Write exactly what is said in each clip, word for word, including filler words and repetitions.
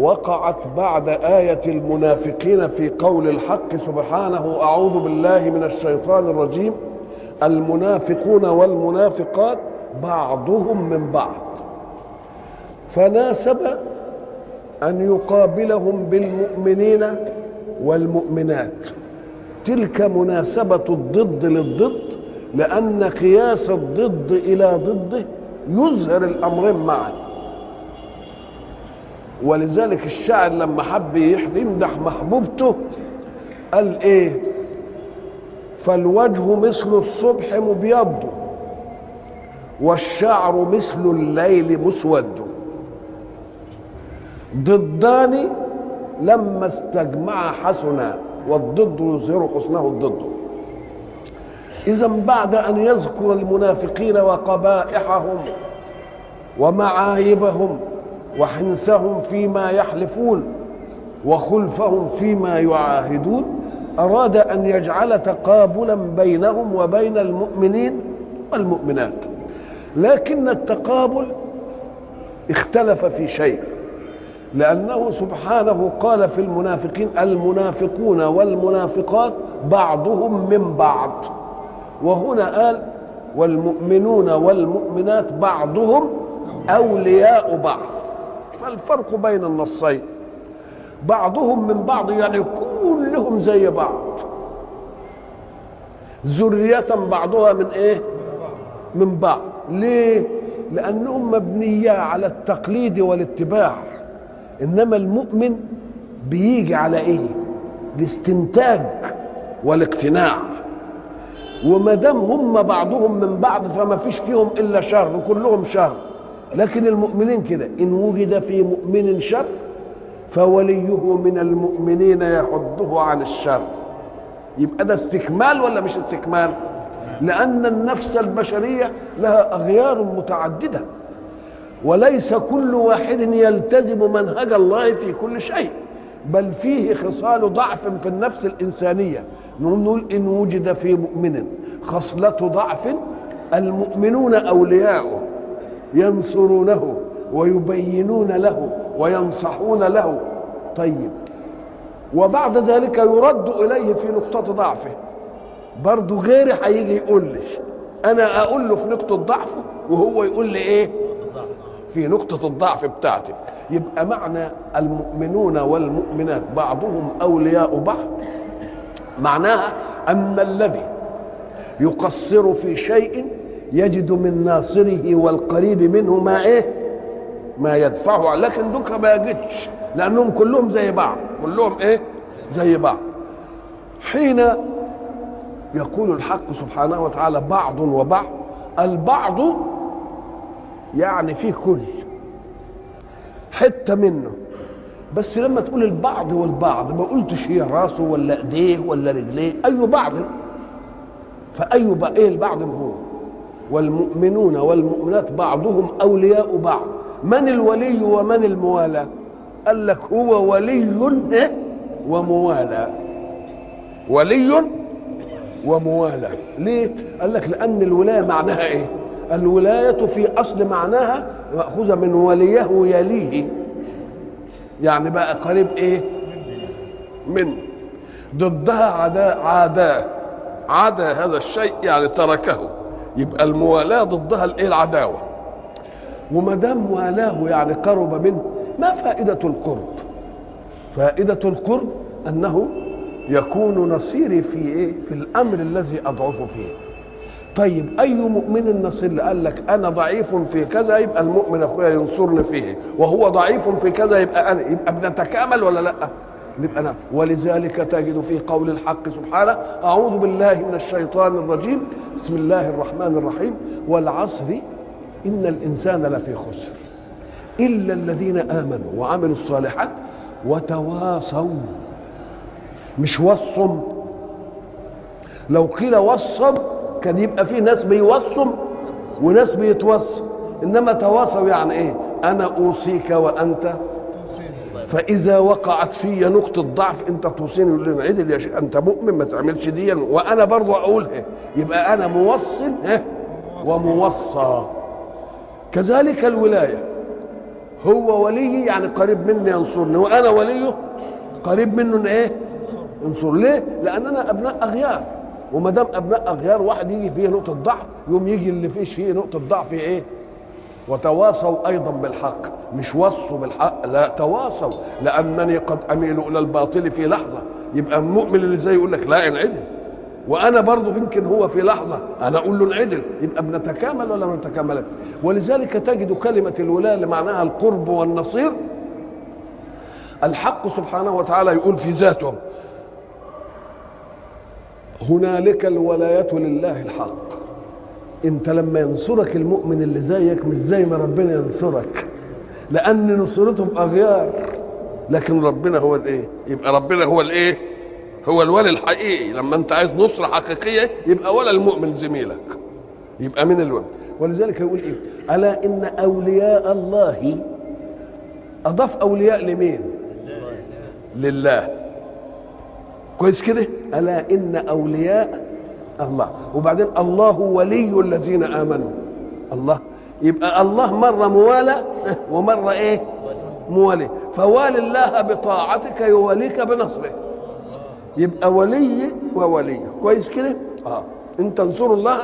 وقعت بعد آية المنافقين في قول الحق سبحانه: أعوذ بالله من الشيطان الرجيم، المنافقون والمنافقات بعضهم من بعض، فناسب أن يقابلهم بالمؤمنين والمؤمنات. تلك مناسبة الضد للضد، لأن قياس الضد إلى ضده يظهر الأمرين معا. ولذلك الشاعر لما حب يمدح محبوبته قال ايه: فالوجه مثل الصبح مبيض والشعر مثل الليل مسود، ضدان لما استجمعا حسنا، والضد يظهر حسنه الضد. اذا بعد ان يذكر المنافقين وقبائحهم ومعايبهم وحنسهم فيما يحلفون وخلفهم فيما يعاهدون، أراد أن يجعل تقابلا بينهم وبين المؤمنين والمؤمنات، لكن التقابل اختلف في شيء، لأنه سبحانه قال في المنافقين: المنافقون والمنافقات بعضهم من بعض، وهنا قال: والمؤمنون والمؤمنات بعضهم أولياء بعض. الفرق بين النصين: بعضهم من بعض يعني كلهم زي بعض، ذرية بعضها من ايه؟ من بعض. ليه؟ لأنهم مبنية على التقليد والاتباع، إنما المؤمن بيجي على ايه؟ الاستنتاج والاقتناع. وما دام هم بعضهم من بعض فما فيش فيهم إلا شر، كلهم شر. لكن المؤمنين كده: إن وجد في مؤمن شر فوليه من المؤمنين يحده عن الشر. يبقى ده استكمال ولا مش استكمال؟ لأن النفس البشرية لها أغيار متعددة، وليس كل واحد يلتزم منهج الله في كل شيء، بل فيه خصال ضعف في النفس الإنسانية. نقول: إن وجد في مؤمن خصلة ضعف المؤمنون أولياؤه ينصرونه ويبينون له وينصحون له. طيب، وبعد ذلك يرد إليه في نقطة ضعفه، برضو غيري هيجي يقول لي، أنا أقول له في نقطة ضعفه وهو يقول لي إيه؟ في نقطة الضعف بتاعتي. يبقى معنى المؤمنون والمؤمنات بعضهم أولياء بعض معناها أن الذي يقصر في شيء يجد من ناصره والقريب منه ما ايه؟ ما يدفعه. لكن دوكا ما يجدش، لانهم كلهم زي بعض، كلهم ايه؟ زي بعض. حين يقول الحق سبحانه وتعالى: بعض وبعض، البعض يعني فيه كل حته منه. بس لما تقول البعض والبعض ما قلتش هي راسه ولا ايديه ولا رجليه، اي بعض، فاي بقى ايه البعض؟ هو والمؤمنون والمؤمنات بعضهم أولياء بعض. من الولي ومن الموالى؟ قال لك: هو ولي وموالى، ولي وموالى. ليه؟ قال لك: لأن الولاية معناها إيه؟ الولاية في أصل معناها مأخوذة من وليه يليه، يعني بقى قريب إيه؟ من ضدها عداء، عاداه، عدا هذا الشيء يعني تركه. يبقى الموالاه ضدها الايه؟ العداوه. وما دام موالاه يعني قرب منه، ما فائده القرب؟ فائده القرب انه يكون نصيري في ايه؟ في الامر الذي اضعف فيه. طيب اي مؤمن النصير اللي قال لك انا ضعيف في كذا يبقى المؤمن اخويا ينصرني فيه، وهو ضعيف في كذا يبقى انا، يبقى بنتكامل ولا لا؟ نبقى انا. ولذلك تجد في قول الحق سبحانه: اعوذ بالله من الشيطان الرجيم، بسم الله الرحمن الرحيم، والعصر ان الانسان لفي خسر الا الذين امنوا وعملوا الصالحات وتواصوا. مش وصم، لو قيل وصم كان يبقى في ناس بيوصم وناس بيتوصم، انما تواصوا يعني ايه؟ انا اوصيك وانت، فاذا وقعت في نقطه ضعف انت توصيني، يقول لي عدل يا شيخ انت مؤمن ما تعملش دي وانا برضه اقولها، يبقى انا موصل وموصى. كذلك الولايه، هو ولي يعني قريب مني ينصرني، وانا وليه قريب منه ان ايه؟ انصر. ليه؟ لاننا ابناء اغيار، وما دام ابناء اغيار واحد يجي فيه نقطه ضعف يوم يجي اللي فيش فيه نقطه ضعف ايه؟ وتواصوا ايضا بالحق، مش وصوا بالحق، لا تواصوا، لانني قد اميل الى الباطل في لحظه، يبقى المؤمن اللي زي يقول لك لا انعدل، وانا برضه يمكن هو في لحظه انا اقول له انعدل، يبقى بنتكامل ولا ما بنتكاملش. ولذلك تجد كلمه الولايه اللي معناها القرب والنصير، الحق سبحانه وتعالى يقول في ذاته: هنالك الولاية لله الحق. انت لما ينصرك المؤمن اللي زيك مش زي ما ربنا ينصرك، لان نصرتهم اغيار، لكن ربنا هو الايه؟ يبقى ربنا هو الايه؟ هو الولي الحقيقي. لما انت عايز نصرة حقيقية يبقى ولا المؤمن زميلك، يبقى من الولي. ولذلك يقول ايه؟ الا ان اولياء الله، اضاف اولياء لمين؟ لله. كويس كده؟ ألا إن أولياء الله، وبعدين الله ولي الذين آمنوا. الله، يبقى الله مرة موالى ومرة إيه؟ موالي. فوالي الله بطاعتك يواليك بنصره، يبقى ولي وولي. كويس كده؟ آه، إن تنصروا الله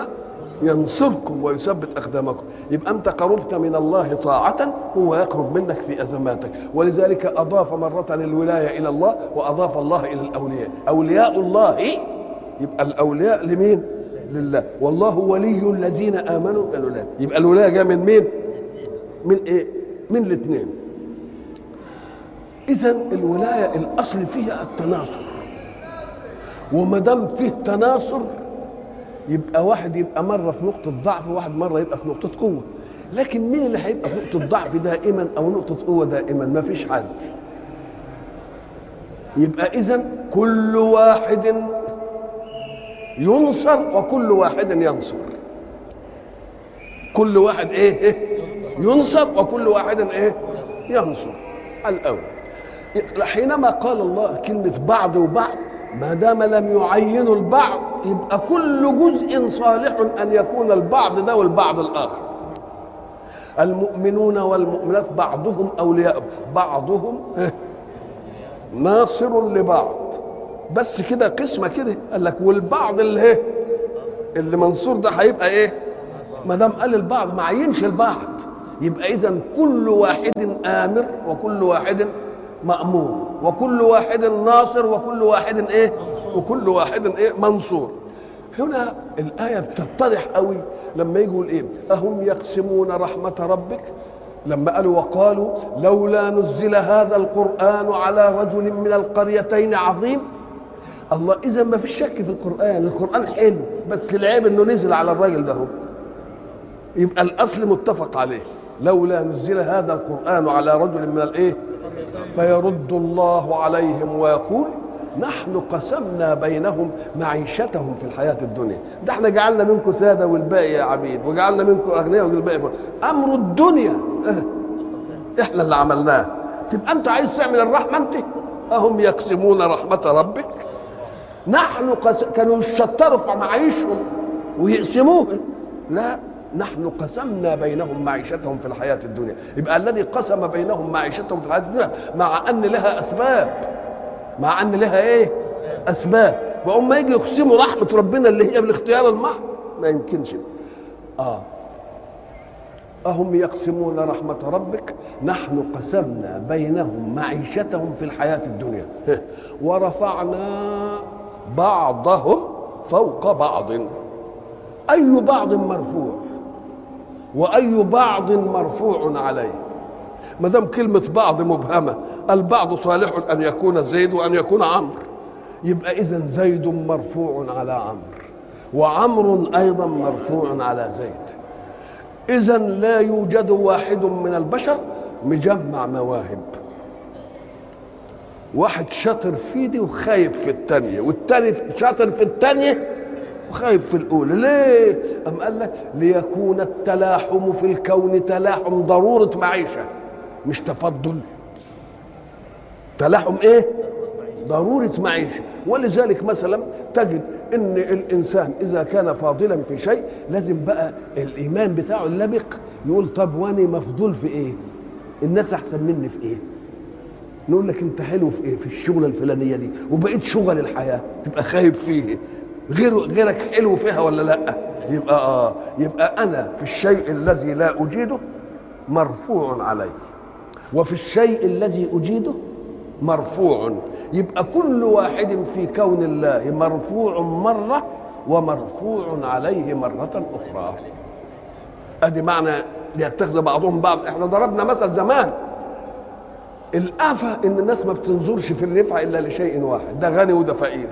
ينصركم ويثبت أقدامكم. يبقى أنت قربت من الله طاعة، هو يقرب منك في أزماتك. ولذلك أضاف مرة الولاية إلى الله، وأضاف الله إلى الأولياء. أولياء الله، يبقى الأولياء لمين؟ لله. والله ولي الذين آمنوا الولاية، يبقى الولاية جاء من مين؟ من إيه؟ من الاثنين. إذن الولاية الأصل فيها التناصر، وما دام فيه تناصر يبقى واحد يبقى مره في نقطه ضعف وواحد مره يبقى في نقطه قوه. لكن مين اللي هيبقى في نقطه ضعف دائما او نقطه قوه دائما؟ ما فيش حد. يبقى اذا كل واحد ينصر وكل واحد ينصر، كل واحد ايه, إيه؟ ينصر وكل واحد ايه؟ ينصر. الاول حينما قال الله كلمه بعض وبعض، ما دام لم يعينوا البعض يبقى كل جزء صالح ان يكون البعض ده والبعض الاخر. المؤمنون والمؤمنات بعضهم اولياء بعضهم ناصر لبعض، بس كده قسمه كده. قال لك والبعض اللي اللي منصور ده هيبقى ايه؟ ما دام قال البعض ما عينش البعض، يبقى اذا كل واحد امر وكل واحد مأمور وكل واحد ناصر وكل واحد ايه؟ وكل واحد ايه؟ منصور. هنا الآية بتتضح قوي لما يقول ايه؟ أهم يقسمون رحمة ربك؟ لما قالوا وقالوا لولا نزل هذا القرآن على رجل من القريتين عظيم. الله، إذا ما فيش شك في القرآن، القرآن حلو، بس العيب إنه نزل على الراجل ده. يبقى الأصل متفق عليه، لولا نزل هذا القرآن على رجل من الايه؟ فيرد الله عليهم ويقول نحن قسمنا بينهم معيشتهم في الحياة الدنيا، ده احنا جعلنا منكم سادة والباقي عبيد، وجعلنا منكم أغنياء والباقي فقراء، أمر الدنيا احنا اللي عملناه. تبقى أنت عايز تعمل الرحمة أنت؟ أهم يقسمون رحمة ربك؟ نحن قسم، كانوا يشطروا في معايشهم ويقسموها، لا، نحن قسمنا بينهم معيشتهم في الحياة الدنيا. يبقى الذي قسم بينهم معيشتهم في الحياة الدنيا، مع أن لها أسباب، مع أن لها إيه؟ أسباب. وأما يجي يقسموا رحمة ربنا اللي هي بالاختيار المحض، ما يمكنش. آه، أهم يقسمون رحمة ربك؟ نحن قسمنا بينهم معيشتهم في الحياة الدنيا ورفعنا بعضهم فوق بعض. أي بعض مرفوع وأي بعض مرفوع عليه؟ ما دام كلمة بعض مبهمة، البعض صالح أن يكون زيد وأن يكون عمرو، يبقى إذن زيد مرفوع على عمرو، وعمرو أيضا مرفوع على زيد. إذن لا يوجد واحد من البشر مجمع مواهب، واحد شاطر في دي وخايب في التانية، والتاني شاطر في التانية وخايب في الأولى. ليه؟ أم قال لك ليكون التلاحم في الكون تلاحم ضرورة معيشة مش تفضل. تلاحم إيه؟ ضرورة معيشة. ولذلك مثلا تجد إن الإنسان إذا كان فاضلا في شيء لازم بقى الإيمان بتاعه اللبق يقول طب وأنا مفضول في إيه؟ الناس أحسن مني في إيه؟ نقول لك انت حلو في ايه؟ في الشغله الفلانيه دي، وبقيت شغل الحياه تبقى خايب فيه، غير غيرك حلو فيها ولا لا؟ يبقى اه يبقى انا في الشيء الذي لا اجيده مرفوع علي، وفي الشيء الذي اجيده مرفوع، يبقى كل واحد في كون الله مرفوع مره ومرفوع عليه مره اخرى. ادي معنى ليتخذ بعضهم بعض. احنا ضربنا مثل زمان الآفة إن الناس ما بتنظرش في الرفع إلا لشيء واحد، ده غني وده فقير.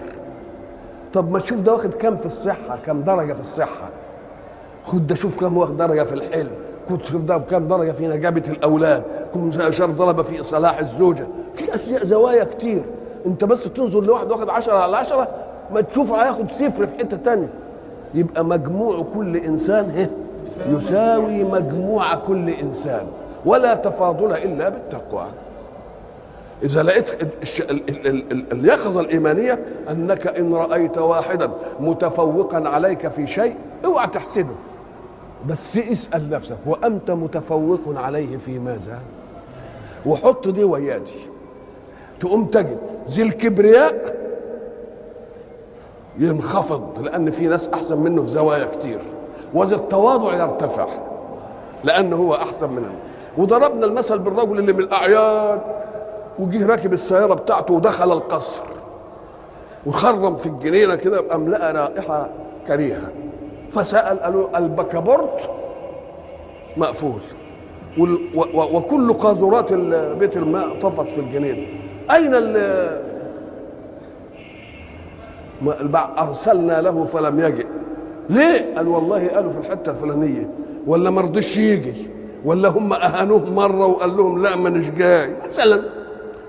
طب ما تشوف ده واخد كام في الصحة، كام درجة في الصحة، خد ده شوف كام واخد درجة في الحلم، كنت شوف ده كام درجة في نجابة الأولاد، كنت شاف ضربة في صلاح الزوجة، في أشياء زوايا كتير. أنت بس تنظر لواحد واخد عشرة على عشرة ما تشوفه هياخد صفر في حتة تانية. يبقى مجموع كل إنسان يساوي مجموع كل إنسان، ولا تفاضل إلا بالتقوى. إذا لقيت اليقظة الإيمانية أنك إن رأيت واحدا متفوقا عليك في شيء اوعى تحسده، بس اسأل نفسك وأنت متفوق عليه في ماذا؟ وحط دي ويا دي، تقوم تجد ذي الكبرياء ينخفض لأن في ناس أحسن منه في زوايا كتير، وذي التواضع يرتفع لأنه هو أحسن منه. وضربنا المثل بالرجل اللي من الأعيان وجه راكب السيارة بتاعته ودخل القصر وخرم في الجنينة كده قام لقى رائحة كريهة، فسأل قالوا البكابورت مقفول وكل قاذورات بيت الماء طفت في الجنينة، أين ال أرسلنا له فلم يجئ. ليه؟ قال والله قالوا في الحتة الفلانية، ولا ما رضيش يجي، ولا هم أهانوه مرة وقال لهم لا ما نش جاي مثلا.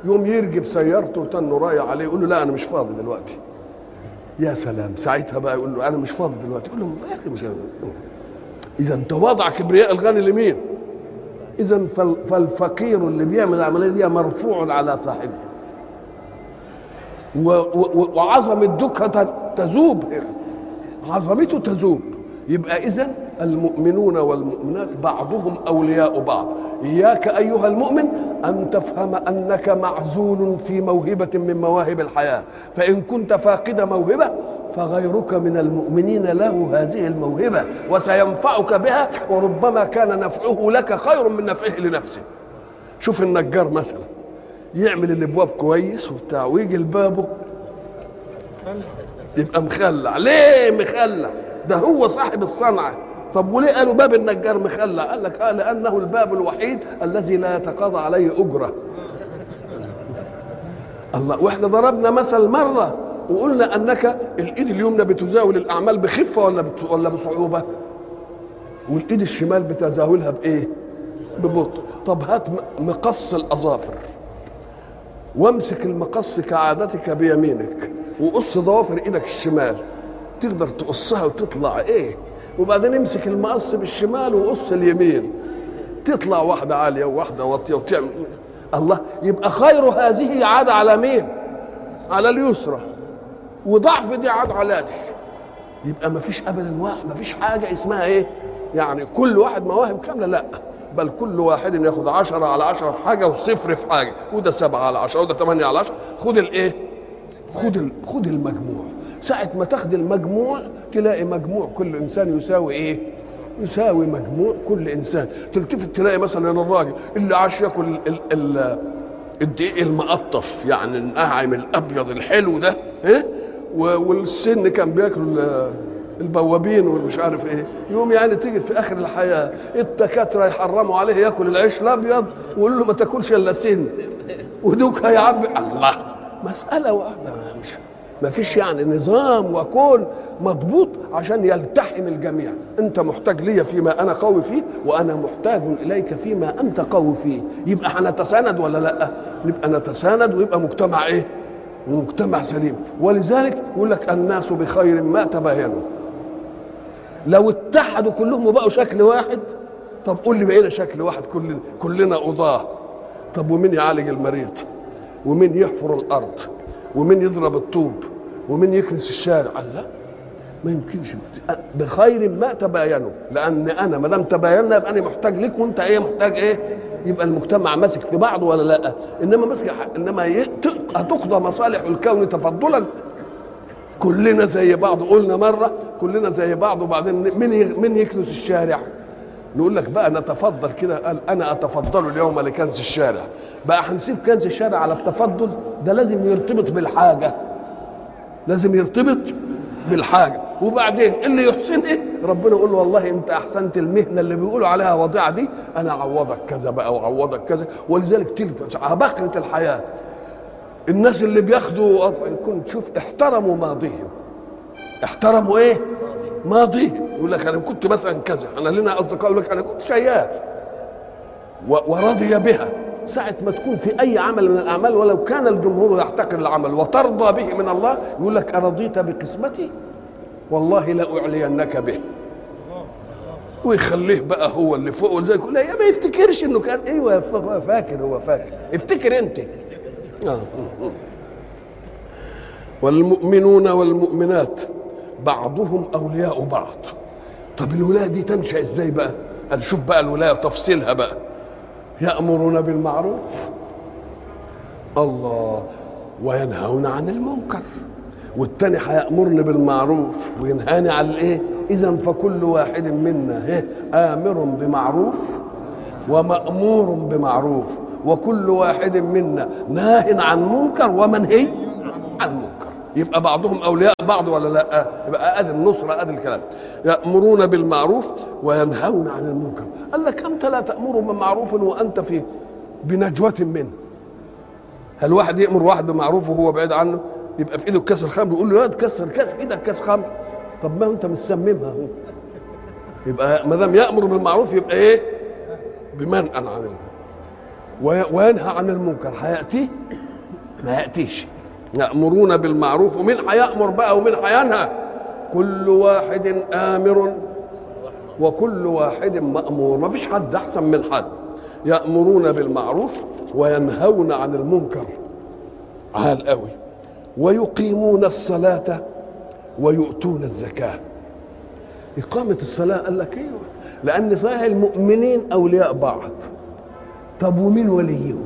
يوم يرجع بسيارته وتنه رايح عليه يقول له لا انا مش فاضي دلوقتي. يا سلام، ساعتها بقى يقول له انا مش فاضي دلوقتي، يقول له يا اخي مش فاضي. اذا تواضع كبرياء الغني لمين؟ اذا فالفقير اللي بيعمل العمليه دي مرفوع على صاحبه، وعظمه دكه تذوب، عظمته تذوب. يبقى اذا المؤمنون والمؤمنات بعضهم أولياء بعض. إياك أيها المؤمن أن تفهم أنك معزول في موهبة من مواهب الحياة، فإن كنت فاقد موهبة فغيرك من المؤمنين له هذه الموهبة وسينفعك بها، وربما كان نفعه لك خير من نفعه لنفسه. شوف النجار مثلا يعمل الأبواب كويس وبتاع ويجي لبابه يبقى مخلع. ليه مخلع؟ ده هو صاحب الصنعة. طب وليه قالوا باب النجار مخلع؟ قال لك آه لأنه الباب الوحيد الذي لا يتقاضى عليه أجرة. الله. واحنا ضربنا مثل مرة وقلنا أنك الإيد اليمنى بتزاول الأعمال بخفة ولا ولا بصعوبة؟ والإيد الشمال بتزاولها بإيه؟ ببطء. طب هات مقص الأظافر وامسك المقص كعادتك بيمينك وقص ضوافر إيدك الشمال، تقدر تقصها وتطلع إيه؟ وبعدين امسك المقص بالشمال وقص اليمين تطلع واحده عاليه وواحده واطيه وتعمل الله. يبقى خير هذه عاد على مين؟ على اليسرى، وضعف دي عاد على دي. يبقى ما فيش ابدا واحد، ما فيش حاجه اسمها ايه يعني كل واحد مواهب كامله، لا بل كل واحد ياخد عشرة على عشرة في حاجه وصفر في حاجه، وده سبعة على عشرة وده ثمانية على عشرة. خد الايه؟ خد خد المجموع. ساعة ما تاخد المجموع تلاقي مجموع كل إنسان يساوي إيه؟ يساوي مجموع كل إنسان. تلتفت تلاقي مثلا الراجل اللي عاش ياكل الدقيق المقطف يعني الناعم الأبيض الحلو ده، إيه؟ والسن كان بياكلوا البوابين والمش عارف ايه. يوم يعني تيجي في اخر الحياه الدكاتره يحرموا عليه ياكل العيش الابيض ويقولوا له ما تاكلش الا سن ودوك يا عم. الله، مساله واحده، ما فيش يعني نظام وكون مضبوط عشان يلتحم الجميع. انت محتاج ليا فيما انا قوي فيه وانا محتاج اليك فيما انت قوي فيه، يبقى هنتساند ولا لا؟ نبقى نتساند ويبقى مجتمع ايه؟ مجتمع سليم. ولذلك يقول لك الناس بخير ما تباينوا. لو اتحدوا كلهم وبقوا شكل واحد، طب قول لي بقينا شكل واحد كلنا كلنا قضاه، طب ومين يعالج المريض؟ ومين يحفر الارض؟ ومين يضرب الطوب؟ ومين يكنس الشارع؟ لا، ما يمكنش. بخير ما تباينوا، لان انا ما دام تباينا يبقى انا محتاج ليك وانت ايه محتاج ايه، يبقى المجتمع ماسك في بعضه ولا لا؟ انما ماسك انما هتقضى مصالح الكون تفضلا كلنا زي بعض. قلنا مره كلنا زي بعض، وبعدين مين مين يكنس الشارع؟ نقول لك بقى نتفضل كده، قال انا اتفضل اليوم لكنس الشارع. بقى هنسيب كنس الشارع على التفضل ده؟ لازم يرتبط بالحاجه، لازم يرتبط بالحاجه. وبعدين اللي يحسن ايه ربنا يقول له والله انت احسنت المهنه اللي بيقولوا عليها وضيعه دي، انا عوضك كذا بقى وعوضك كذا. ولذلك تلك عباقره الحياه الناس اللي بياخدوا يكون تشوف احترموا ماضيهم. احترموا ايه؟ ماضيهم. يقول لك انا كنت مثلا كذا، انا لنا اصدقاء يقول لك انا كنت شيال ورضي بها. ساعه ما تكون في اي عمل من الاعمال ولو كان الجمهور يحتقر العمل وترضى به من الله، يقول لك ارضيت بقسمتي والله لاعلينك به، ويخليه بقى هو اللي فوق. وزي يقول لا ما يفتكرش انه كان ايوه فاكر، هو فاكر، افتكر انت. والمؤمنون والمؤمنات بعضهم اولياء بعض. طب الولايه دي تنشا ازاي بقى؟ نشوف بقى الولايه تفصيلها بقى. يأمرون بالمعروف، الله، وينهون عن المنكر. والتاني هيأمرني بالمعروف وينهاني عن الايه؟ اذا فكل واحد منا آمر بمعروف ومأمور بمعروف، وكل واحد منا ناه عن منكر ومنهي عن منكر. يبقى بعضهم اولياء بعض ولا لا؟ يبقى ادي النصره، ادي الكلام. يأمرون بالمعروف وينهون عن المنكر. قال لك انت لا تأمر بمعروف وانت في بنجوه منه. هل واحد يأمر واحد بمعروف وهو بعيد عنه؟ يبقى في ايده كاس الخمر يقول له يا تكسر كاس ايدك كاس خمر، طب ما انت مسممها اهو. يبقى ما دام يأمر بالمعروف يبقى ايه؟ بمنأى عن المنكر وينهى عن المنكر. هيأتيه؟ ما يأتيش. يأمرون بالمعروف، ومين هيأمر بقى ومين هينهى؟ كل واحد آمر وكل واحد مأمور، ما فيش حد أحسن من حد. يأمرون بالمعروف وينهون عن المنكر، عال قوي، ويقيمون الصلاة ويؤتون الزكاة. إقامة الصلاة قال لك إيه؟ لأن صحيح المؤمنين أولياء بعض، طب ومين وليهم؟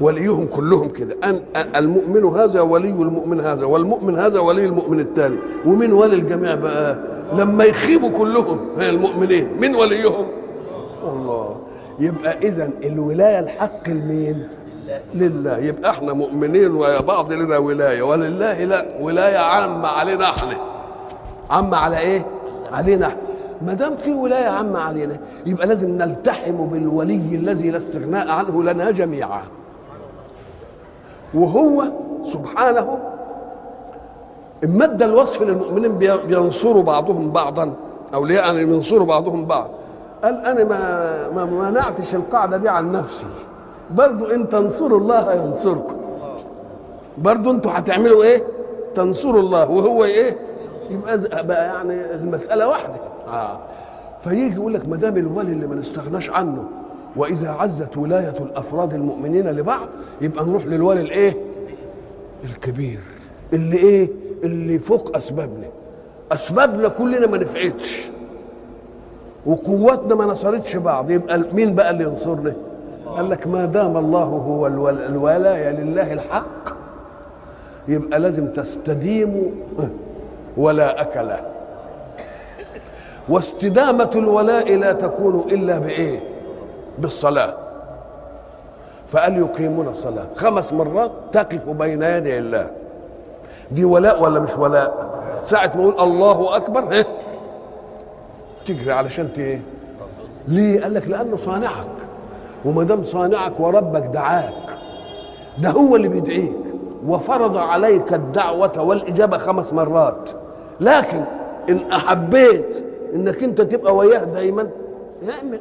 وليهم كلهم كده، أن المؤمن هذا ولي المؤمن هذا والمؤمن هذا ولي المؤمن التالي. ومين ولي الجميع بقى لما يخيبوا كلهم المؤمنين؟ مين وليهم؟ الله. يبقى إذن الولاية الحق لمين؟ لله. يبقى احنا مؤمنين ويا بعض لنا ولاية، ولله لا ولاية عامة علينا احنا. عامة على ايه؟ علينا احنا. ما دام في ولاية عامة علينا يبقى لازم نلتحم بالولي الذي لا استغناء عنه لنا جميعا، وهو سبحانه اما ادى الوصف للمؤمنين بينصروا بعضهم بعضا اولياء، يعني بينصروا بعضهم بعض. قال انا ما ما منعتش القاعدة دي عن نفسي، برضو ان تنصروا الله ينصركم، برضو انتوا هتعملوا ايه؟ تنصروا الله وهو ايه؟ يبقى بقى يعني المساله واحده. اه فيجي يقول لك ما دام الولي اللي ما نستغناش عنه، واذا عزت ولايه الافراد المؤمنين لبعض يبقى نروح للولي الايه؟ الكبير، اللي ايه؟ اللي فوق اسبابنا. اسبابنا كلنا ما نفعتش وقواتنا ما نصرتش بعض، يبقى مين بقى اللي ينصرنا؟ قال لك ما دام الله هو الولاية لله الحق يبقى لازم تستديموا ولاءك له. واستدامة الولاء لا تكون إلا بإيه؟ بالصلاة. فقال يقيمون الصلاة، خمس مرات تقف بين يدي الله. دي ولاء ولا مش ولاء؟ ساعة ما يقول الله أكبر إيه؟ تجري علشان تيه؟ ليه؟ قال لك لأنه صانعك، وما دام صانعك وربك دعاك، ده هو اللي بيدعيك وفرض عليك الدعوة والإجابة خمس مرات. لكن إن أحبيت إنك أنت تبقى وياه دايما اعمل،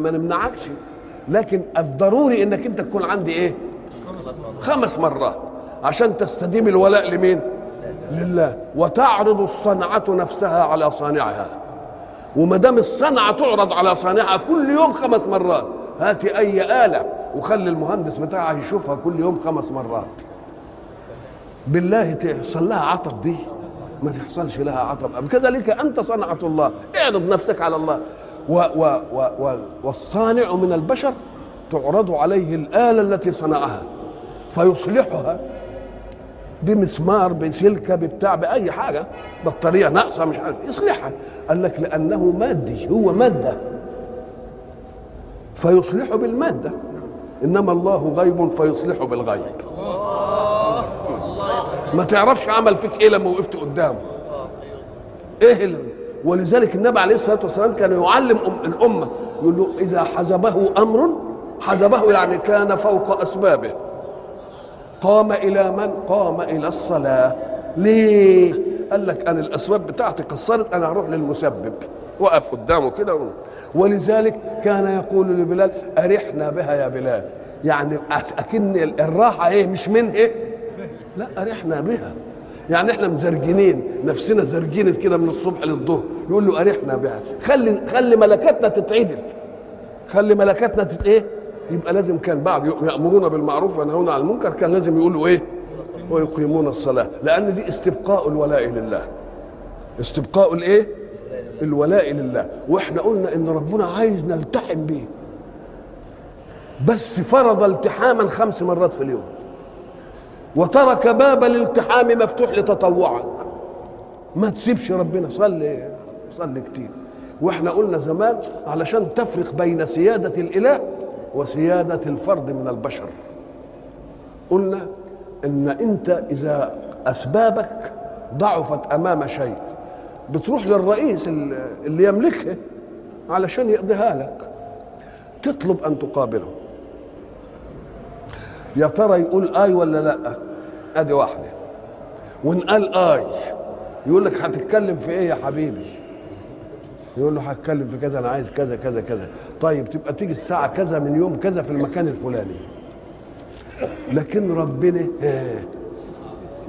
ما نمنعكش، لكن الضروري إنك أنت تكون عندي إيه؟ خمس مرات عشان تستديم الولاء لمين؟ لله. وتعرض الصنعة نفسها على صانعها، وما دام الصنعة تعرض على صانعها كل يوم خمس مرات، هاتي أي آلة وخلي المهندس بتاعها يشوفها كل يوم خمس مرات، بالله تحصل لها عطب، دي ما تحصلش لها عطب. كذلك أنت صنعة الله، اعرض نفسك على الله. و و و والصانع من البشر تعرض عليه الآلة التي صنعها فيصلحها بمسمار بسلكة ببتاع بأي حاجة، بطارية ناقصة مش عارف يصلحها. قال لك لأنه مادي، هو مادة فيصلح بالمادة، إنما الله غيب فيصلح بالغيب. ما تعرفش عمل فيك إيه لما وقفت قدامه إيه اللي. ولذلك النبي عليه الصلاة والسلام كان يعلم الأمة، يقول له إذا حزبه أمر حزبه، يعني كان فوق أسبابه، قام إلى من؟ قام إلى الصلاة. ليه؟ قال لك أنا الأسباب بتاعتي قصرت، أنا هروح للمسبب، وقف قدامه كده. ولذلك كان يقول لبلال أرحنا بها يا بلال، يعني أكن الراحة إيه مش منه إيه؟ لا أرحنا بها، يعني إحنا مزرجنين نفسنا، زرجينت كده من الصبح للظهر، يقول له أرحنا بها، خلي خلي ملكاتنا تتعدل، خلي ملكاتنا تت إيه؟ يبقى لازم كان بعد يأمرون بالمعروف وينهون عن المنكر كان لازم يقولوا ايه؟ ويقيمون الصلاة، لأن دي استبقاء الولاء لله، استبقاء الايه؟ الولاء لله. واحنا قلنا ان ربنا عايز نلتحم بيه، بس فرض التحاما خمس مرات في اليوم، وترك باب الالتحام مفتوح لتطوعك. ما تسيبش ربنا، صلي صلي كتير. واحنا قلنا زمان علشان تفرق بين سيادة الإله وسيادة الفرد من البشر، قلنا إن أنت إذا أسبابك ضعفت أمام شيء بتروح للرئيس اللي يملكه علشان يقضيها لك، تطلب أن تقابله، يا ترى يقول آي ولا لأ؟ أدي واحدة. وإن قال آي يقول لك هتتكلم في إيه يا حبيبي؟ يقول له هتكلم في كذا، انا عايز كذا كذا كذا. طيب تبقى تيجي الساعه كذا من يوم كذا في المكان الفلاني. لكن ربنا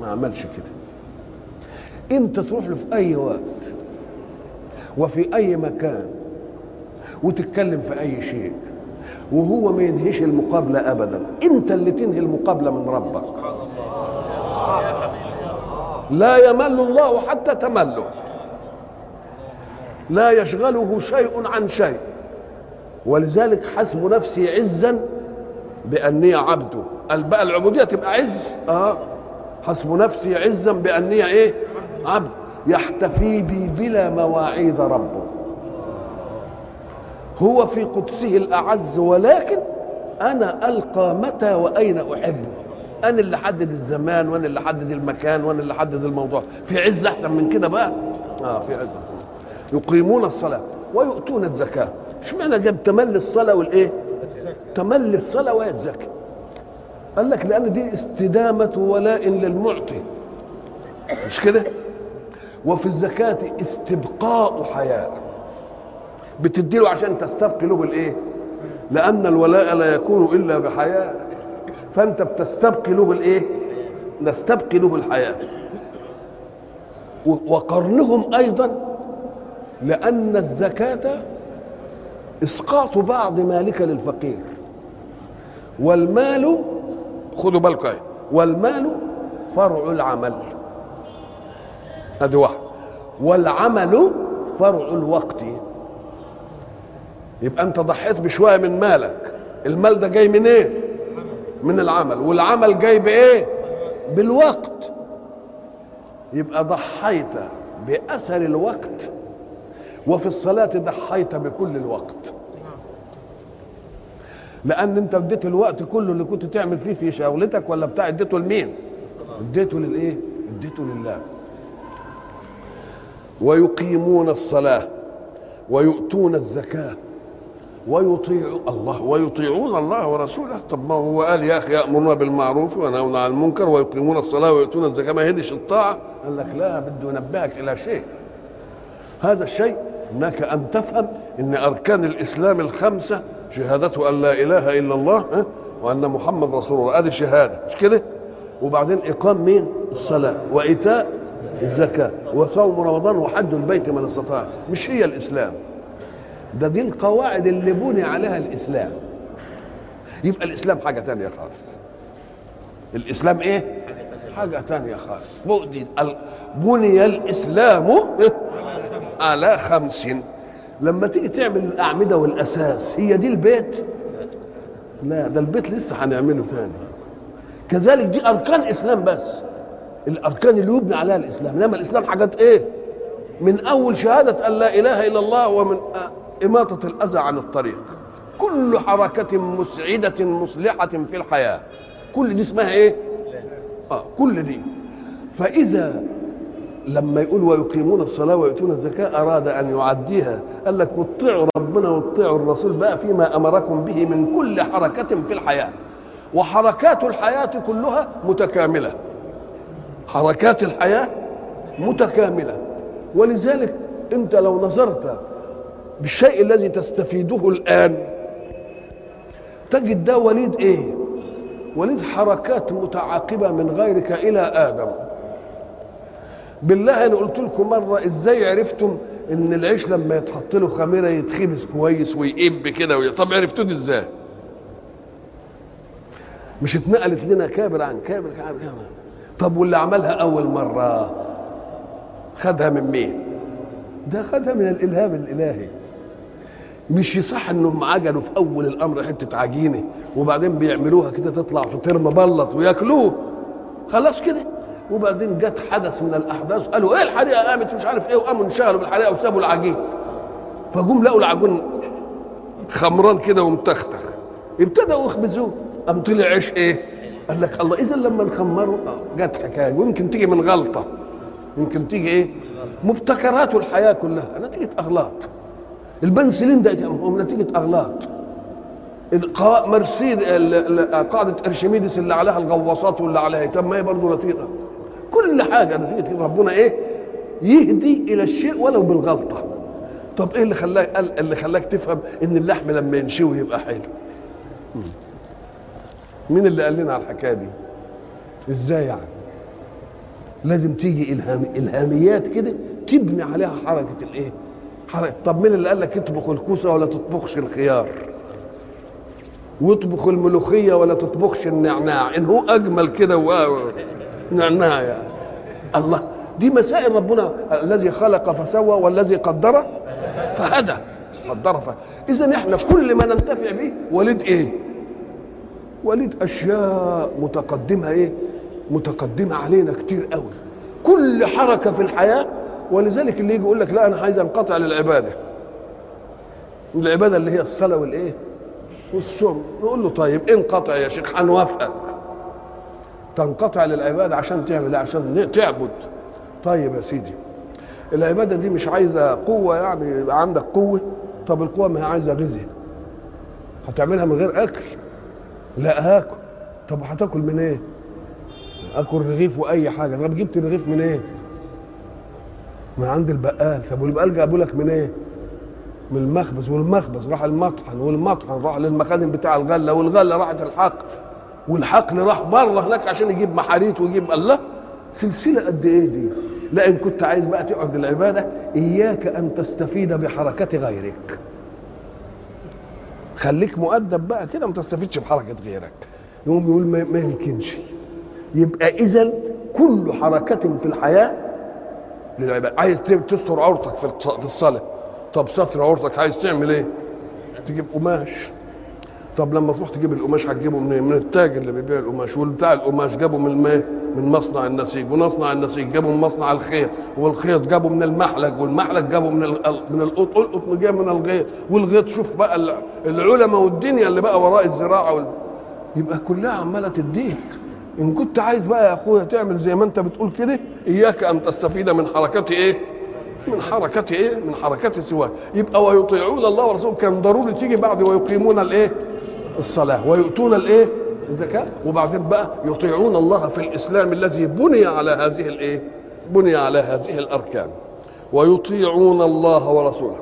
ما عملش كده، انت تروح له في اي وقت وفي اي مكان وتتكلم في اي شيء وهو ما ينهيش المقابله ابدا، انت اللي تنهي المقابله من ربك. لا يمل الله حتى تمله، لا يشغله شيء عن شيء. ولذلك حسب نفسي عزا بأني عبده. قال بقى العبودية تبقى عز، اه حسب نفسي عزا بأني ايه؟ عبد، يحتفي بي بلا مواعيد ربه، هو في قدسه الأعز، ولكن أنا ألقى متى وأين أحبه، أنا اللي حدد الزمان وأنا اللي حدد المكان وأنا اللي حدد الموضوع. في عز أحسن من كده بقى؟ اه في عز. يقيمون الصلاة ويؤتون الزكاة. اشمعنى جاب تملي الصلاة والايه؟ تملي الصلاة والزكاة. قال لك لأن دي استدامة ولاء للمعطي، مش كده؟ وفي الزكاة استبقاء حياة، بتديله عشان تستبقي له بالايه؟ لأن الولاء لا يكون إلا بحياة، فأنت بتستبقي له الايه؟ نستبقي له الحياة. وقرنهم أيضا لأن الزكاة إسقاط بعض مالك للفقير، والمال خدوا بالكم أهي، والمال فرع العمل، أدي واحد، والعمل فرع الوقت. يبقى أنت ضحيت بشوية من مالك، المال ده جاي من إيه؟ من العمل، والعمل جاي بإيه؟ بالوقت. يبقى ضحيت بأثر الوقت، وفي الصلاة ضحيت بكل الوقت، لأن أنت اديت الوقت كله اللي كنت تعمل فيه في شغلتك ولا بتاع، اديته لمين؟ اديته للإيه؟ اديته لله. ويقيمون الصلاة ويؤتون الزكاة ويطيعون الله ويطيعون الله ورسوله. طب ما هو قال يا اخي يأمرون بالمعروف وينهون عن المنكر ويقيمون الصلاة ويؤتون الزكاة، ما هديش الطاعة؟ قال لك لا، بده ينبهك إلى شيء. هذا الشيء انك ان تفهم ان اركان الاسلام الخمسه شهادة ان لا اله الا الله وان محمد رسول الله، ادي شهاده مش كده؟ وبعدين اقام مين؟ الصلاه وايتاء الزكاه وصوم رمضان وحج البيت من استطاع. مش هي الاسلام ده، دي القواعد اللي بني عليها الاسلام. يبقى الاسلام حاجه ثانيه خالص. الاسلام ايه؟ حاجه ثانيه خالص فوق دي. بني الاسلام على خمس. لما تيجي تعمل الاعمده والاساس، هي دي البيت؟ لا، ده البيت لسه هنعمله تاني. كذلك دي اركان اسلام، بس الاركان اللي يبنى عليها الاسلام. انما الاسلام حاجات ايه؟ من اول شهاده ان لا اله الا الله ومن اماطه الاذى عن الطريق، كل حركه مسعده مصلحه في الحياه، كل دي اسمها ايه؟ اه كل دي. فاذا لما يقول ويقيمون الصلاة ويؤتون الزكاة أراد أن يعديها، قال لك واتطيعوا ربنا واتطيعوا الرسول بقى فيما أمركم به من كل حركة في الحياة. وحركات الحياة كلها متكاملة، حركات الحياة متكاملة. ولذلك أنت لو نظرت بالشيء الذي تستفيده الآن تجد ده وليد إيه؟ وليد حركات متعاقبة من غيرك إلى آدم. بالله انا قلت لكم مره ازاي عرفتم ان العيش لما يتحط له خميره يتخبز كويس ويقب كده؟ طب عرفتوا دي ازاي؟ مش اتنقلت لنا كابر عن كابر عن كابر. طب واللي عملها اول مره خدها من مين؟ ده خدها من الالهام الالهي. مش يصح انهم عجنوا في اول الامر حته عجينه وبعدين بيعملوها كده تطلع فطير مبلط وياكلوه خلاص كده، وبعدين جت حدث من الاحداث قالوا ايه الحريقه قامت مش عارف ايه، وقاموا انشغلوا بالحريقه وسابوا العجين، فجم لقوا العجين خمران كده ومتختخ، ابتدوا يخبزوه، قام طلع عيش ايه؟ قال لك الله، اذا لما نخمره جت حكايه. ويمكن تيجي من غلطه، يمكن تيجي ايه؟ مبتكرات الحياه كلها نتيجه اغلاط. البنسلين ده نتيجه اغلاط. مرسيد قاعده ارشميدس اللي عليها الغواصات واللي عليها، طب ما هي برضه نتيجه. كل حاجه نتيجه ربنا ايه؟ يهدي الى الشيء ولو بالغلطه. طب ايه اللي خلاك اللي خلاك تفهم ان اللحم لما ينشوي يبقى حلو؟ مين اللي قال لنا على الحكايه دي؟ ازاي يعني؟ لازم تيجي الهام الهاميات كده تبني عليها حركه الايه؟ حركه. طب مين اللي قال لك اطبخ الكوسه ولا تطبخش الخيار؟ واطبخ الملوخيه ولا تطبخش النعناع؟ ان هو اجمل كده و نعناع يعني. الله، دي مسائل ربنا الذي خلق فسوى والذي قدر فهدى. قدر فهدى. اذا احنا كل ما ننتفع به وليد ايه؟ وليد اشياء متقدمه ايه؟ متقدمه علينا كتير قوي. كل حركه في الحياه. ولذلك اللي يجي يقول لك لا انا عايز انقطع للعباده. العباده اللي هي الصلاه والايه؟ والصوم. نقول له طيب انقطع يا شيخ هنوافقك. تنقطع للعباده عشان تعمل، عشان تعبد. طيب يا سيدي العباده دي مش عايزه قوه، يعني يبقى عندك قوه. طب القوه ما هي عايزه غذاء، هتعملها من غير اكل؟ لا هاكل. طب هتاكل من ايه؟ اكل رغيف واي حاجه. طب جبت الرغيف من ايه؟ من عند البقال. طب والبقال جابوا لك من ايه؟ من المخبز، والمخبز راح المطحن، والمطحن راح للمخازن بتاع الغله، والغله راحت الحقل، والحقل راح بره هناك عشان يجيب محاريت ويجيب. الله، سلسله قد ايه دي؟ لا ان كنت عايز بقى تقعد العباده اياك ان تستفيد بحركه غيرك. خليك مؤدب بقى كده ما تستفيدش بحركه غيرك. يقوم يقول ما يمكنش. يبقى اذا كل حركه في الحياه للعباده. عايز تستر عورتك في الصلاه، طب ستر عورتك عايز تعمل ايه؟ تجيب قماش. طب لما تروح تجيب القماش هتجيبه منين؟ من التاجر اللي بيبيع القماش، والبتاع القماش جابه من الماء من مصنع النسيج، ومصنع النسيج جابه من مصنع الخيط، والخيط جابه من المحلق، والمحلق جابه من من القطن، القطن جاي من الغيط، والغيط شوف بقى العلماء والدنيا اللي بقى وراء الزراعه وال... يبقى كلها عماله تديك. إن كنت عايز بقى يا أخويا تعمل زي ما أنت بتقول كده، إياك أن تستفيد من حركة إيه؟ من حركة إيه؟ من حركة سواك. يبقى ويطيعون الله ورسوله كان ضروري تيجي بعد ويقيمون الإيه؟ الصلاة ويؤتون الإيه؟ الزكاة. وبعدين بقى يطيعون الله في الإسلام الذي بني على هذه الإيه؟ بني على هذه الأركان. ويطيعون الله ورسوله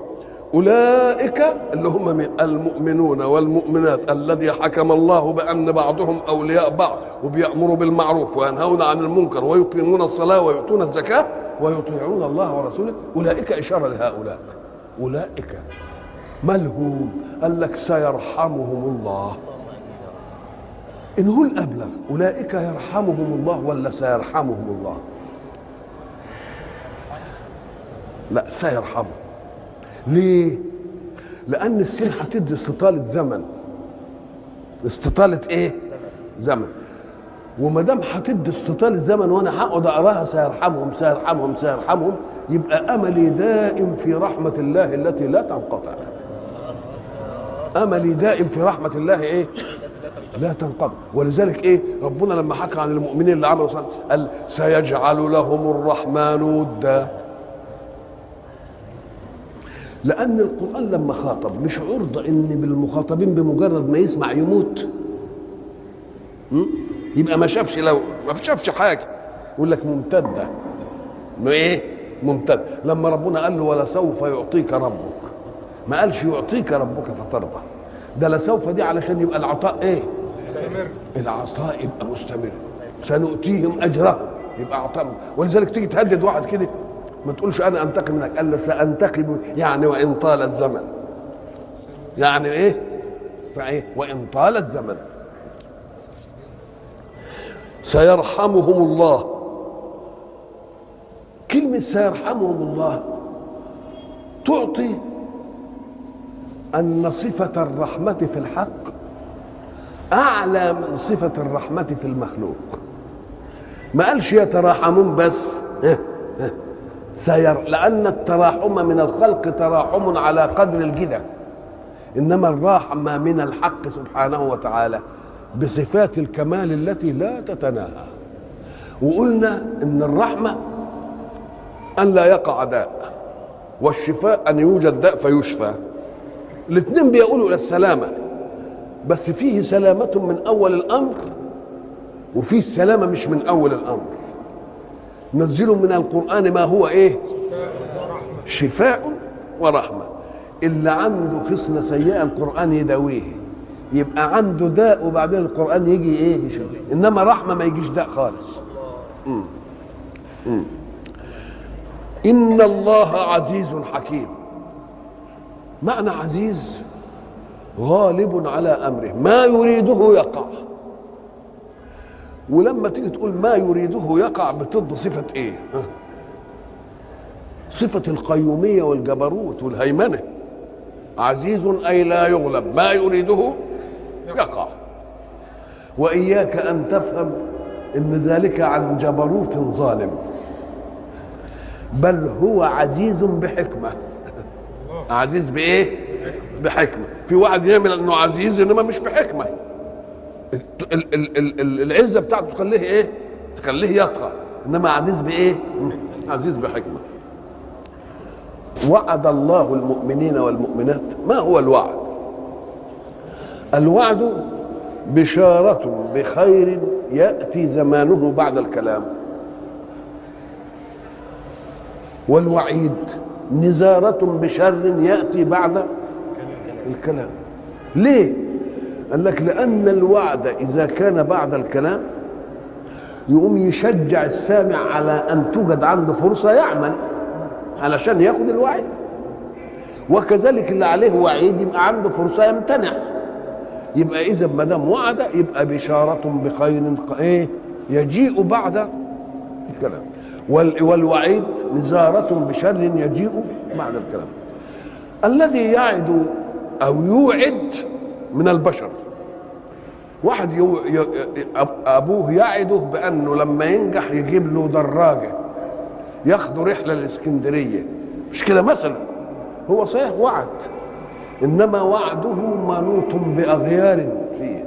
أولئك اللي هم المؤمنون والمؤمنات الذي حكم الله بأن بعضهم أولياء بعض وبيأمروا بالمعروف وينهون عن المنكر ويقيمون الصلاة ويؤتون الزكاة ويطيعون الله ورسوله. أولئك إشارة لهؤلاء، أولئك مالهم؟ قال لك سيرحمهم الله. إن هو الأبلغ أولئك يرحمهم الله ولا سيرحمهم الله؟ لا سيرحمه. ليه؟ لأن السين هتدي استطالة زمن، استطالة إيه؟ زمن. وما دام هتدي استطالة زمن وأنا هقعد أقراها سيرحمهم سيرحمهم سيرحمهم، يبقى أملي دائم في رحمة الله التي لا تنقطع. أملي دائم في رحمة الله إيه؟ لا تنقطع. ولذلك إيه؟ ربنا لما حكى عن المؤمنين اللي عملوا صلاة قال سيجعل لهم الرحمن ودا، لأن القرآن لما خاطب مش عرضة إن بالمخاطبين بمجرد ما يسمع يموت، يبقى ما شافش، لو ما شافش حاجة يقول لك ممتدة إيه؟ ممتدة. لما ربنا قال له ولسوف يعطيك ربك، ما قالش يعطيك ربك فترضى، ده لسوف دي علشان يبقى العطاء إيه؟ مستمر. العطاء يبقى مستمر، سنؤتيهم أجرهم يبقى عطاء. ولذلك تيجي تهدد واحد كده ما تقولش انا انتقم منك، قال سانتقم يعني وان طال الزمن، يعني ايه؟ صحيح وان طال الزمن. سيرحمهم الله. كلمه سيرحمهم الله تعطي ان صفه الرحمه في الحق اعلى من صفه الرحمه في المخلوق. ما قالش يتراحمون بس، سير، لأن التراحم من الخلق تراحم على قدر الجدة، إنما الرحمة من الحق سبحانه وتعالى بصفات الكمال التي لا تتناهى. وقلنا إن الرحمة أن لا يقع داء، والشفاء أن يوجد داء فيشفى. الاثنين بيقولوا إلى السلامة، بس فيه سلامة من أول الأمر وفيه سلامة مش من أول الأمر. نزلوا من القرآن ما هو إيه؟ شفاء ورحمة. اللي عنده خصلة سيئة القرآن يداويه، يبقى عنده داء وبعدين القرآن يجي إيه؟ يشفيه. إنما رحمة ما يجيش داء خالص. مم. مم. إن الله عزيز حكيم. معنى عزيز غالب على أمره، ما يريده يقع. ولما تيجي تقول ما يريده يقع بتض صفة ايه؟ صفة القيومية والجبروت والهيمنة. عزيز اي لا يغلب، ما يريده يقع. وإياك ان تفهم ان ذلك عن جبروت ظالم، بل هو عزيز بحكمة. عزيز بايه؟ بحكمة. في واحد يعمل انه عزيز انما مش بحكمة، العزه بتاعته تخليه ايه؟ تخليه يطغى. انما عزيز بايه؟ عزيز بحكمه. وعد الله المؤمنين والمؤمنات. ما هو الوعد؟ الوعد بشاره بخير ياتي زمانه بعد الكلام، والوعيد نزاره بشر ياتي بعد الكلام. ليه؟ قال لك لأن الوعد إذا كان بعد الكلام يقوم يشجع السامع على أن توجد عنده فرصة يعمل علشان ياخد الوعيد، وكذلك اللي عليه وعيد يبقى عنده فرصة يمتنع. يبقى إذا ما دام وعد يبقى بشارة بخير إيه؟ يجيء بعد الكلام، والوعيد نزارة بشر يجيء بعد الكلام. الذي يعد أو يوعد من البشر، واحد يو... ي... ابوه يعده بانه لما ينجح يجيب له دراجه ياخده رحله الاسكندريه، مش كده مثلا؟ هو صحيح وعد، انما وعده منوط باغيار فيه.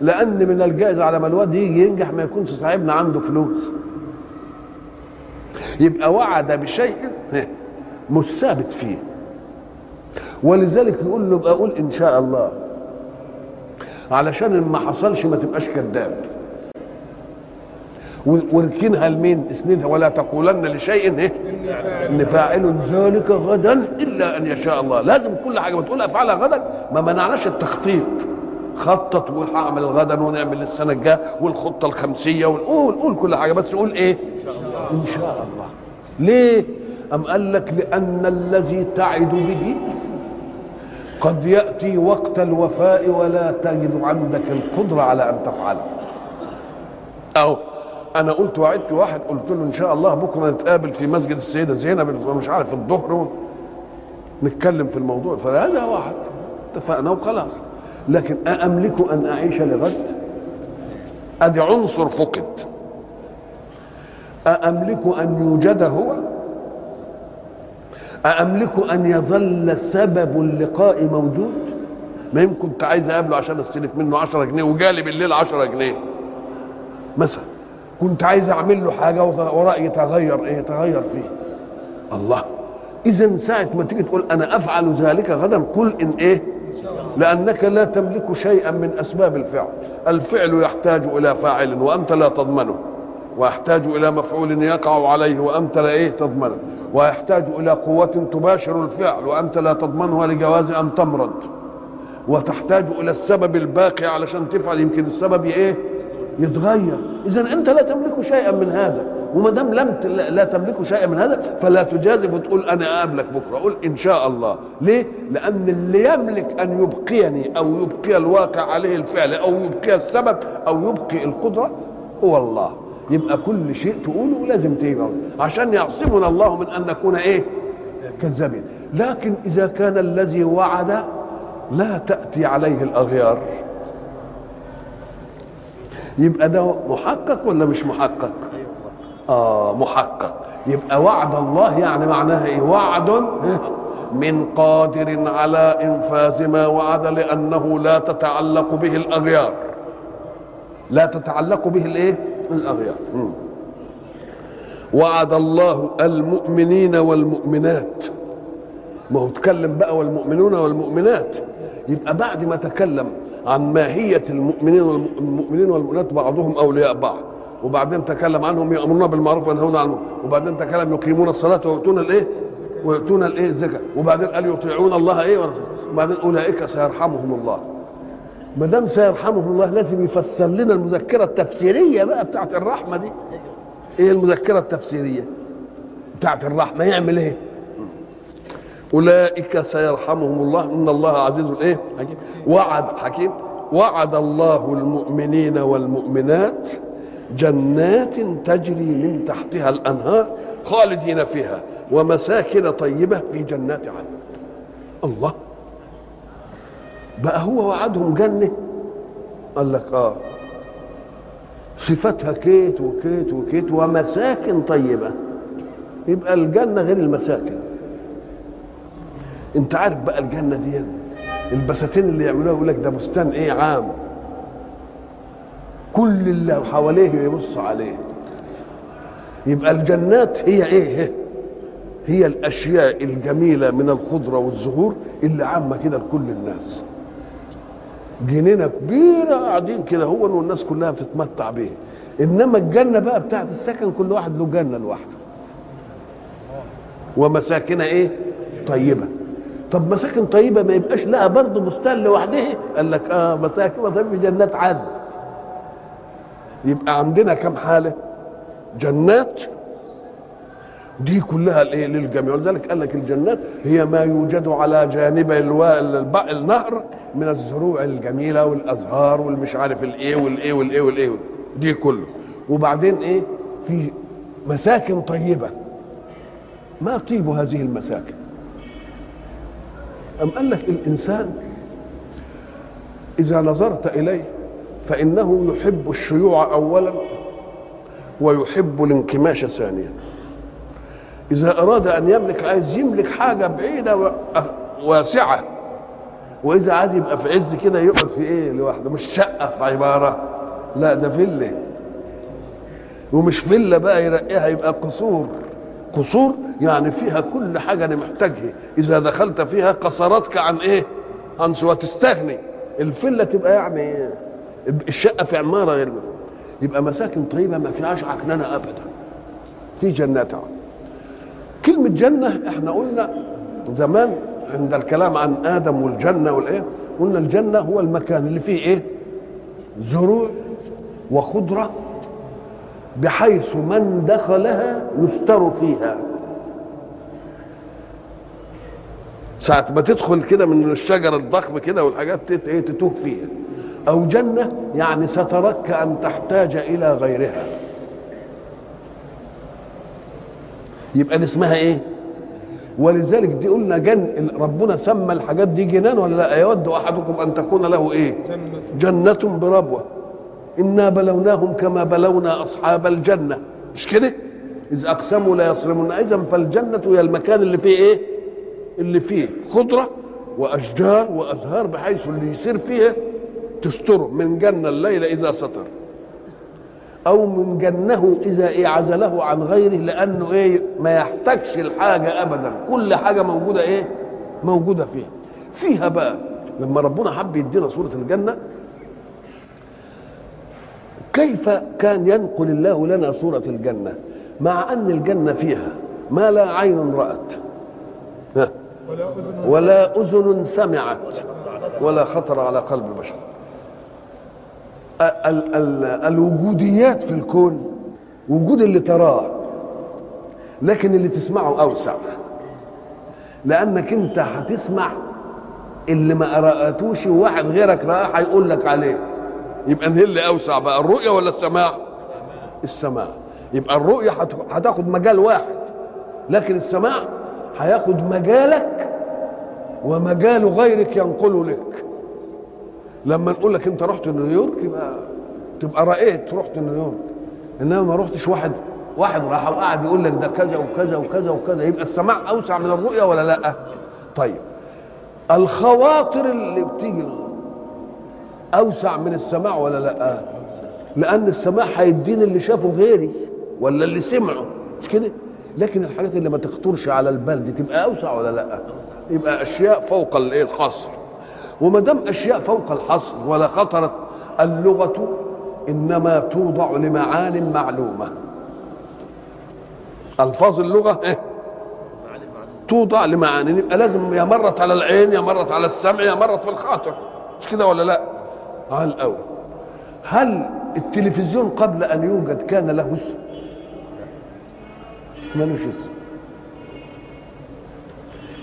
لان من الجائز على ما الواد يجي ينجح ما يكونش صاحبنا عنده فلوس. يبقى وعد بشيء مش ثابت فيه، ولذلك يقول له بقى قول ان شاء الله، علشان ما حصلش ما تبقاش كذاب. وركنها لمين؟ اسندها، ولا تقولن لشيء ايه ان فاعل ذلك غدا الا ان يشاء الله. لازم كل حاجه بتقولها افعلها غدا، ما منعناش التخطيط. خطط وقول هعمل غدا ونعمل السنه الجايه والخطه الخمسيه، وقول قول كل حاجه، بس قول ايه؟ ان شاء الله. ليه؟ أم قال لك لأن الذي تعد به قد يأتي وقت الوفاء ولا تجد عندك القدرة على أن تفعله. أو أنا قلت وعدت واحد، قلت له إن شاء الله بكرة نتقابل في مسجد السيدة زينب مش عارف الظهر نتكلم في الموضوع، فهذا واحد اتفقنا وخلاص. لكن أأملك أن أعيش لغد؟ أدي عنصر فقد. أأملك أن يوجد هو؟ أأملك أن يظل سبب اللقاء موجود؟ ما يمكن كنت عايز أقابله عشان أستلف منه عشرة جنيه وجالي بالليل عشرة جنيه مثلا، كنت عايز أعمل له حاجة ورأيي يتغير إيه؟ يتغير فيه. الله، إذا ساعة ما تيجي تقول أنا أفعل ذلك غدا قل إن إيه؟ لأنك لا تملك شيئا من أسباب الفعل، الفعل يحتاج إلى فاعل وأنت لا تضمنه، ويحتاج إلى مفعول يقع عليه وأنت لا إيه تضمنه، ويحتاج إلى قوة تباشر الفعل وأنت لا تضمنها لجواز أن تمرض، وتحتاج إلى السبب الباقي علشان تفعل، يمكن السبب إيه؟ يتغير. إذا أنت لا تملك شيئا من هذا، وما دام لم لا تملك شيئا من هذا فلا تجازف وتقول أنا أقابلك بكرة، قول إن شاء الله. ليه؟ لأن اللي يملك أن يبقيني أو يبقي الواقع عليه الفعل أو يبقي السبب أو يبقي القدرة هو الله. يبقى كل شيء تقوله لازم تقوله عشان يعصمنا الله من ان نكون ايه؟ كذابين. لكن اذا كان الذي وعد لا تاتي عليه الاغيار يبقى ده محقق ولا مش محقق؟ اه محقق. يبقى وعد الله يعني معناها ايه؟ وعد من قادر على انفاذ ما وعد، لانه لا تتعلق به الاغيار، لا تتعلق به الايه؟ الأغيار. وعد الله المؤمنين والمؤمنات، ما هو اتكلم بقى والمؤمنون والمؤمنات، يبقى بعد ما تكلم عن ماهية المؤمنين والمؤمنين والمؤمنات بعضهم أولياء بعض، وبعدين تكلم عنهم يأمرون بالمعروف وينهون عن المنكر، وبعدين تكلم يقيمون الصلاة ويؤتون الايه؟ ويؤتون الايه؟ الزكاة، وبعدين قال يطيعون الله ايه؟ وبعدين أولئك سيرحمهم الله. ما دام سيرحمه الله لازم يفسر لنا المذكره التفسيريه بقى بتاعت الرحمه دي. ايه المذكره التفسيريه بتاعت الرحمه؟ يعمل ايه؟ اولئك سيرحمهم الله ان الله عزيز ايه؟ حكيم. وعد حكيم. وعد الله المؤمنين والمؤمنات جنات تجري من تحتها الانهار خالدين فيها ومساكن طيبه في جنات عدن. الله بقى هو وعدهم جنة؟ قال لك اه صفاتها كيت وكيت وكيت ومساكن طيبة. يبقى الجنة غير المساكن. انت عارف بقى الجنة دي البساتين اللي يعملوها يقول لك ده بستان ايه عام، كل اللي حواليه يبص عليه. يبقى الجنات هي ايه؟ هي الاشياء الجميلة من الخضرة والزهور اللي عامة كده لكل الناس، جنينه كبيره قاعدين كده هو والناس كلها بتتمتع بيه. انما الجنه بقى بتاعت السكن كل واحد له جنه لوحده ومساكن ايه؟ طيبه. طب مساكن طيبه ما يبقاش لها برضه بستان لوحدها؟ قال لك اه مساكن طيبه في جنات عدن. يبقى عندنا كم حاله؟ جنات، دي كلها الايه؟ للجميع. ولذلك قال لك الجنات هي ما يوجد على جانب النهر من الزروع الجميله والازهار والمش عارف الايه والايه والايه والايه دي كله. وبعدين ايه؟ في مساكن طيبه. ما طيب هذه المساكن؟ أم قال لك الانسان اذا نظرت اليه فانه يحب الشيوع اولا ويحب الانكماش ثانيا. إذا أراد أن يملك عايز يملك حاجة بعيدة واسعة واذا عايز يبقى في عز كده يقعد في ايه لوحده، مش شقه في عماره، لا ده فيلا، ومش فيلا بقى يرقيها يبقى قصور. قصور يعني فيها كل حاجه انا محتاجها، اذا دخلت فيها قصرتك عن ايه، عن سوى تستغني. الفيلا تبقى يعني الشقه في عماره غير منه. يبقى مساكن طيبه ما فيهاش عكننه ابدا، في جنات. كلمه جنه احنا قلنا زمان عند الكلام عن ادم والجنه والايه، قلنا الجنه هو المكان اللي فيه ايه، زروع وخضره، بحيث من دخلها يستر فيها. ساعة ما تدخل كده من الشجر الضخم كده والحاجات تتوه فيها. أو جنة يعني سترك أن تحتاج إلى غيرها، يبقى دي اسمها إيه؟ ولذلك دي قلنا جن، ربنا سمى الحاجات دي جنان ولا لا؟ يود أحدكم أن تكون له إيه؟ جنة بربوة، إنا بلوناهم كما بلونا أصحاب الجنة، مش كده؟ إذ أقسموا لا يصرمون. إذن فالجنة هي المكان اللي فيه إيه؟ اللي فيه خضرة وأشجار وأزهار، بحيث اللي يصير فيها تستره من جنة الليل إذا سطر، أو من جنه إذا إيه عزله عن غيره، لأنه إيه ما يحتاجش الحاجة أبدا، كل حاجة موجودة إيه؟ موجودة فيها. فيها بقى لما ربنا حب يدينا صورة الجنة، كيف كان ينقل الله لنا صورة الجنة، مع أن الجنة فيها ما لا عين رأت ولا أذن سمعت ولا خطر على قلب بشر. ال ال الوجوديات في الكون وجود اللي تراه، لكن اللي تسمعه أوسع، لأنك أنت هتسمع اللي ما رأتوش، وواحد غيرك رآه هيقول لك عليه. يبقى نهل اوسع بقى، الرؤيه ولا السماع؟ السماع. يبقى الرؤيه هتاخد مجال واحد، لكن السماع هياخد مجالك ومجال غيرك ينقله لك. لما نقول لك انت رحت نيويورك يبقى تبقى رأيت رحت نيويورك، انما ما رحتش. واحد واحد راح وقعد يقول لك ده كذا وكذا وكذا وكذا. يبقى السماع اوسع من الرؤيه ولا لا؟ طيب الخواطر اللي بتيجي أوسع من السماع ولا لأ؟ لأن السماع هيديني اللي شافه غيري ولا اللي سمعه، مش كده؟ لكن الحاجات اللي ما تخطرش على البال دي تبقى أوسع ولا لأ؟ يبقى أشياء فوق الإيه؟ الحصر. وما دام أشياء فوق الحصر ولا خطرت، اللغة إنما توضع لمعان معلومة. ألفاظ اللغة إيه؟ توضع لمعان، يبقى لازم يا مرت على العين يا مرت على السمع يا مرت في الخاطر، مش كده ولا لأ؟ على الأول، هل التلفزيون قبل أن يوجد كان له اسم؟ ملوش اسم.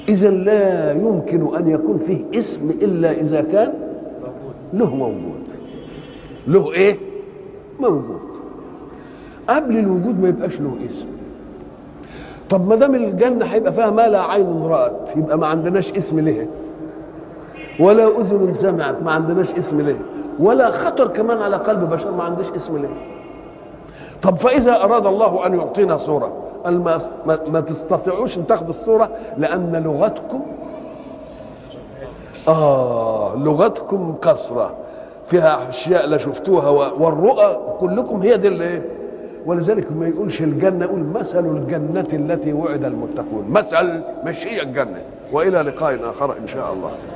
إذا لا يمكن أن يكون فيه اسم إلا إذا كان له موجود، له إيه؟ موجود. قبل الوجود ما يبقاش له اسم. طب ما دام الجنة هيبقى فيها ما لا عين رأت، يبقى ما عندناش اسم ليه؟ ولا أذن سمعت، ما عندناش اسم ليه؟ ولا خطر كمان على قلب بشر، ما عندناش اسم ليه؟ طب فإذا أراد الله أن يعطينا صورة، ما تستطيعوش أن تاخدوا الصورة، لأن لغتكم آه لغتكم قصرة، فيها أشياء لا شفتوها، والرؤى كلكم هي دي اللي إيه؟ ولذلك ما يقولش الجنة، يقول مثل الجنة التي وعد المتقون، مثل مش هي الجنة. وإلى لقاء آخر إن شاء الله.